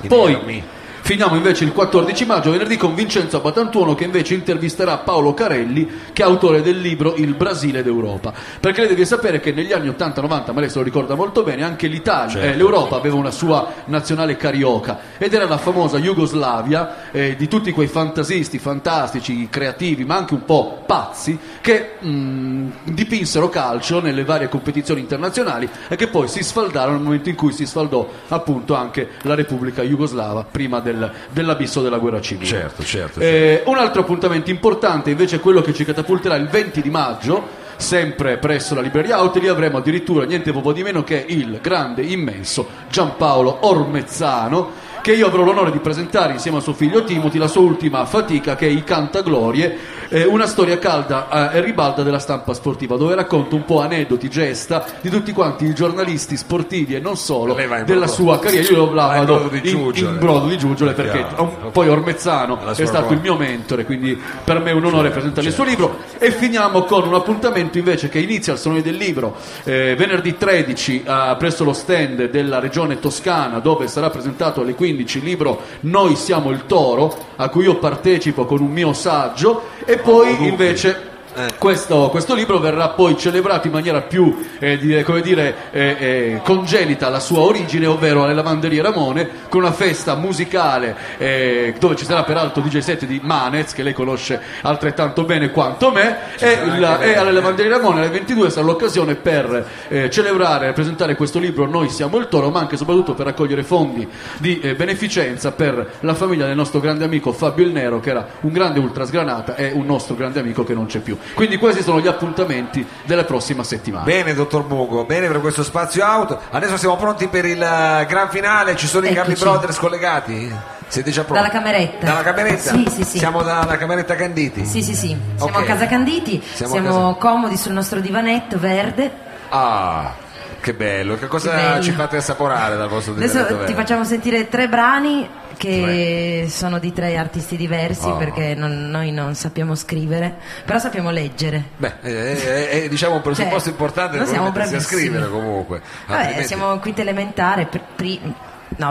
Poi finiamo invece il quattordici maggio, venerdì, con Vincenzo Batantuono, che invece intervisterà Paolo Carelli, che è autore del libro Il Brasile d'Europa. Perché lei deve sapere che negli anni ottanta novanta, ma lei se lo ricorda molto bene, anche l'Italia, certo, eh, l'Europa aveva una sua nazionale carioca, ed era la famosa Jugoslavia eh, di tutti quei fantasisti, fantastici, creativi, ma anche un po' pazzi, che mh, dipinsero calcio nelle varie competizioni internazionali e che poi si sfaldarono nel momento in cui si sfaldò appunto anche la Repubblica Jugoslava, prima del dell'abisso della guerra civile. Certo, certo, certo. Eh, un altro appuntamento importante invece è quello che ci catapulterà il venti di maggio, sempre presso la Libreria Out. Lì avremo addirittura niente poco di meno che il grande, immenso Giampaolo Ormezzano, che io avrò l'onore di presentare insieme a suo figlio Timothy, la sua ultima fatica, che è I Cantaglorie, eh, una storia calda eh, e ribalda della stampa sportiva, dove racconta un po' aneddoti, gesta di tutti quanti i giornalisti sportivi e non solo della sua carriera. Io lo vado in, in brodo di Giugiole, perché oh, poi Ormezzano è stato il mio mentore, quindi per me è un onore presentare il suo libro. E finiamo con un appuntamento invece che inizia al Salone del Libro eh, venerdì tredici eh, presso lo stand della Regione Toscana, dove sarà presentato alle quindici il libro Noi siamo il toro, a cui io partecipo con un mio saggio, e poi invece questo, questo libro verrà poi celebrato in maniera più eh, di, come dire eh, eh, congenita alla sua origine, ovvero alle lavanderie Ramone, con una festa musicale eh, dove ci sarà peraltro D J set di Manez, che lei conosce altrettanto bene quanto me, e, la, e alle lavanderie Ramone alle ventidue sarà l'occasione per eh, celebrare e presentare questo libro Noi siamo il toro, ma anche e soprattutto per raccogliere fondi di eh, beneficenza per la famiglia del nostro grande amico Fabio il Nero, che era un grande ultrasgranata e un nostro grande amico che non c'è più. Quindi questi sono gli appuntamenti della prossima settimana. Bene, dottor Mungo, bene per questo spazio out. Adesso siamo pronti per il gran finale. Ci sono, eccoci, i Carly Brothers collegati? Siete già pronti? Dalla cameretta. Dalla cameretta? Sì, sì, sì. Siamo dalla cameretta Canditi? Sì, sì, sì. Siamo okay. a casa Canditi, siamo, siamo casa... comodi sul nostro divanetto verde. Ah, che bello. Che cosa che bello. Ci fate assaporare dal vostro divanetto adesso verde? Ti facciamo sentire tre brani che Beh. sono di tre artisti diversi, oh. perché non, noi non sappiamo scrivere, però sappiamo leggere. Beh, è, è, è diciamo un presupposto cioè, importante per potersi a scrivere comunque. Vabbè, altrimenti... siamo in quinta elementare, per pri... no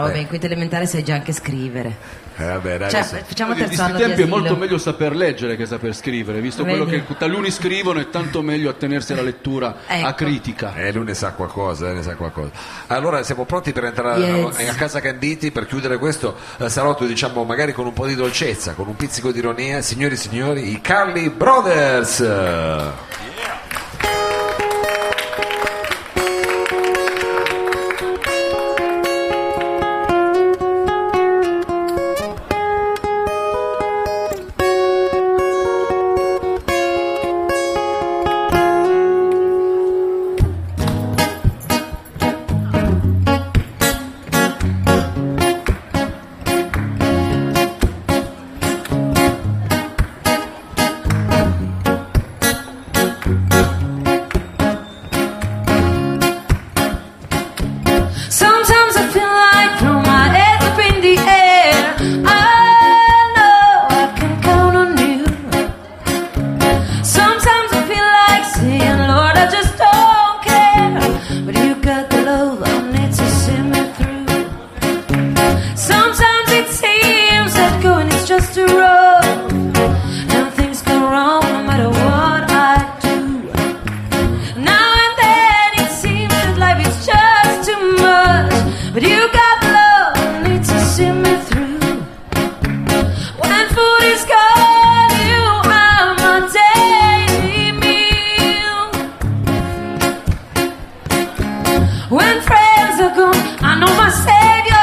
vabbè, Beh. in quinta elementare sai già anche scrivere. Eh vabbè, dai, cioè, facciamo terzo anno di tempi asilo. È molto meglio saper leggere che saper scrivere, visto Vedi? quello che taluni scrivono, è tanto meglio attenersi alla lettura ecco. acritica. Eh, lui ne sa qualcosa, ne sa qualcosa. Allora siamo pronti per entrare yes. a casa Canditi per chiudere questo eh, salotto, diciamo, magari con un po' di dolcezza, con un pizzico di ironia. Signori e signori, i Carly Brothers. Yeah. When friends are gone, I know my Savior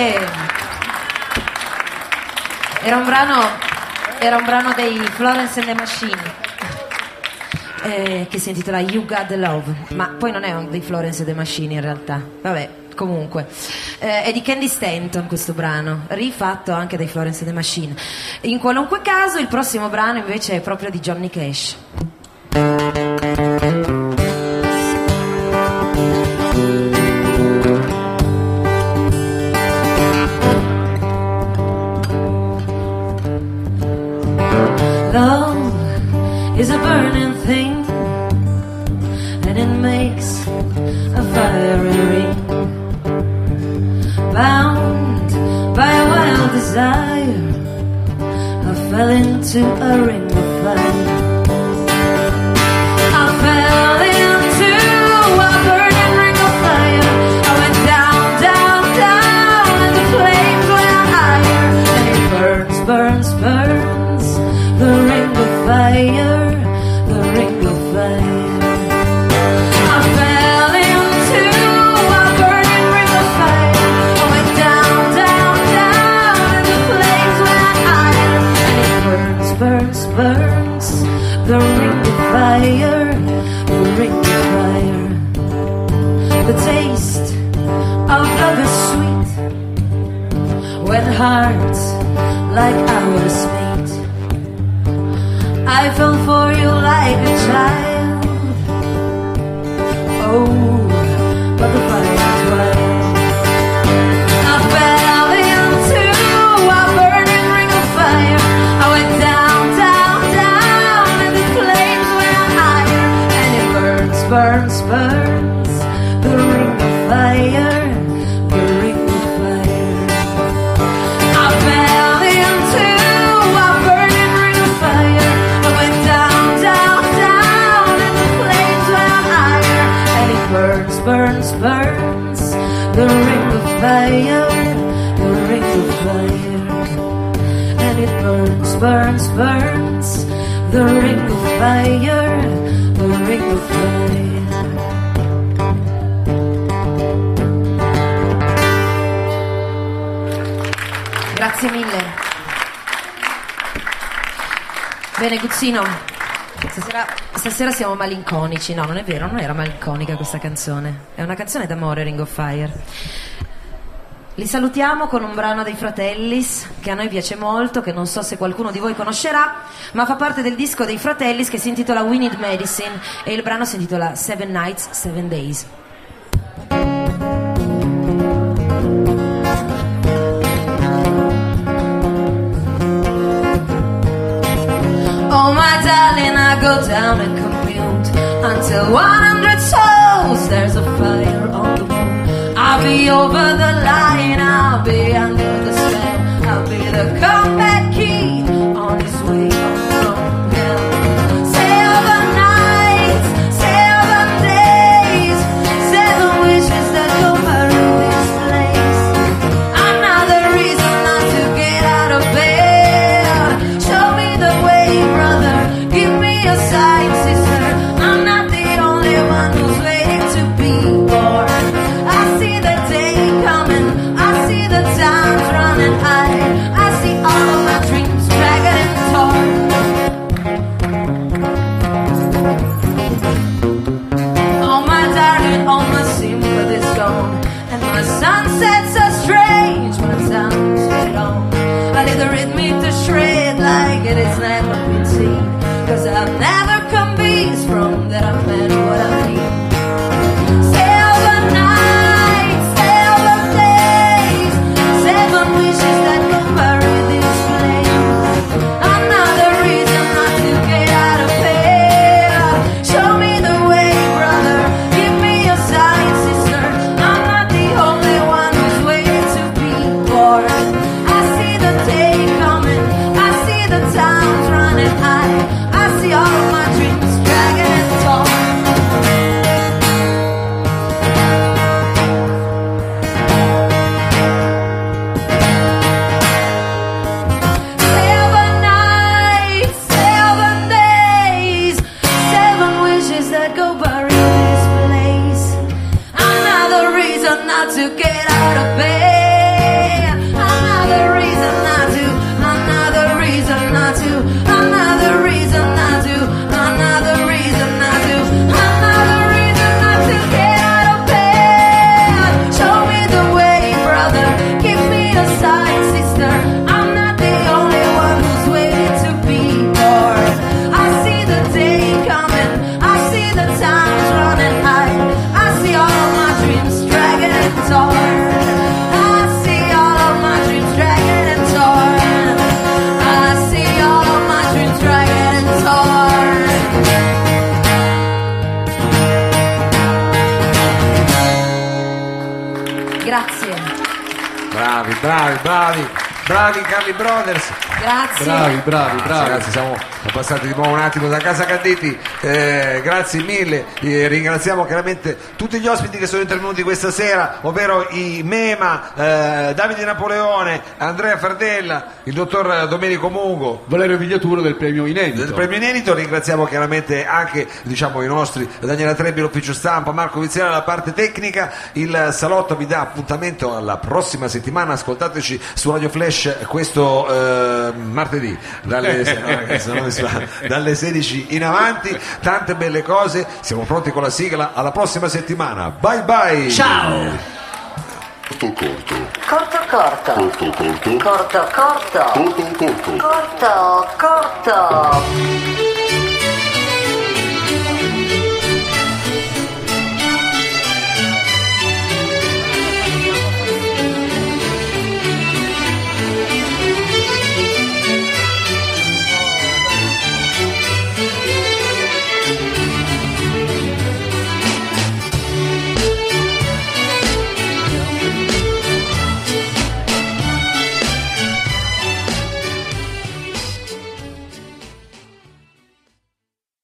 Grazie. Era un brano, era un brano dei Florence and the Machine, eh, che si intitola You Got the Love, ma poi non è un dei Florence and the Machine in realtà. Vabbè, comunque eh, è di Candy Stanton questo brano, rifatto anche dai Florence and the Machine. In qualunque caso, il prossimo brano invece è proprio di Johnny Cash. Love is a burning thing and it makes a fiery ring. Bound by a wild desire, I fell into a ring of fire. I fell into a burning ring of fire. I went down, down, down, and the flames went higher. And it burns, burns, burns, the ring of fire, the ring of fire. I fell into burns, burns, the ring of fire, the ring of fire. The taste of love is sweet when hearts like ours meet. I fell for you like a child. Oh, but the fire is wild. I fell into a burning ring of fire. I went down. Burns, burns, the ring of fire, the ring of fire. I fell into a burning ring of fire. I went down, down, down, and the flames went higher. And it burns, burns, burns, the ring of fire, the ring of fire. And it burns, burns, burns, the ring of fire. The ring of fire. Grazie mille. Bene, Guzzino, stasera, stasera siamo malinconici. No, non è vero, non era malinconica questa canzone. È una canzone d'amore, Ring of Fire. Li salutiamo con un brano dei Fratellis che a noi piace molto, che non so se qualcuno di voi conoscerà, ma fa parte del disco dei Fratellis che si intitola We Need Medicine e il brano si intitola Seven Nights, Seven Days. Oh my darling, I go down and compute until one hundred souls, there's a fire on the moon. I'll be over the line, I'll be under the spell, I'll be the comeback key on his way up from hell. Seven nights, seven days, seven wishes that come out of this place. Another reason not to get out of bed. Show me the way, brother, give me a sign, sister. I'm not the only one who's waiting to be born. I see the day coming, I see the time. bravi, bravi, bravi, bravi Carly Brothers. Grazie. Bravi, bravi, bravi. Grazie, ragazzi, siamo passati di nuovo un attimo da casa Cardetti. Eh, grazie mille. Eh, ringraziamo chiaramente tutti gli ospiti che sono intervenuti questa sera, ovvero i Mèmà, eh, Davide Napoleone, Andrea Fardella, il dottor Domenico Mungo, Valerio Vigliaturo del premio inedito. Del premio inedito. Ringraziamo chiaramente anche, diciamo, i nostri Daniela Trebbi, l'ufficio stampa, Marco Viziale, la parte tecnica. Il salotto vi dà appuntamento alla prossima settimana. Ascoltateci su Radio Flash questo eh, martedì dalle, dalle sedici in avanti. Tante belle cose, siamo pronti con la sigla. Alla prossima settimana, bye bye, ciao. Corto corto. Corto corto. Corto corto. Corto corto. Corto corto. Corto corto.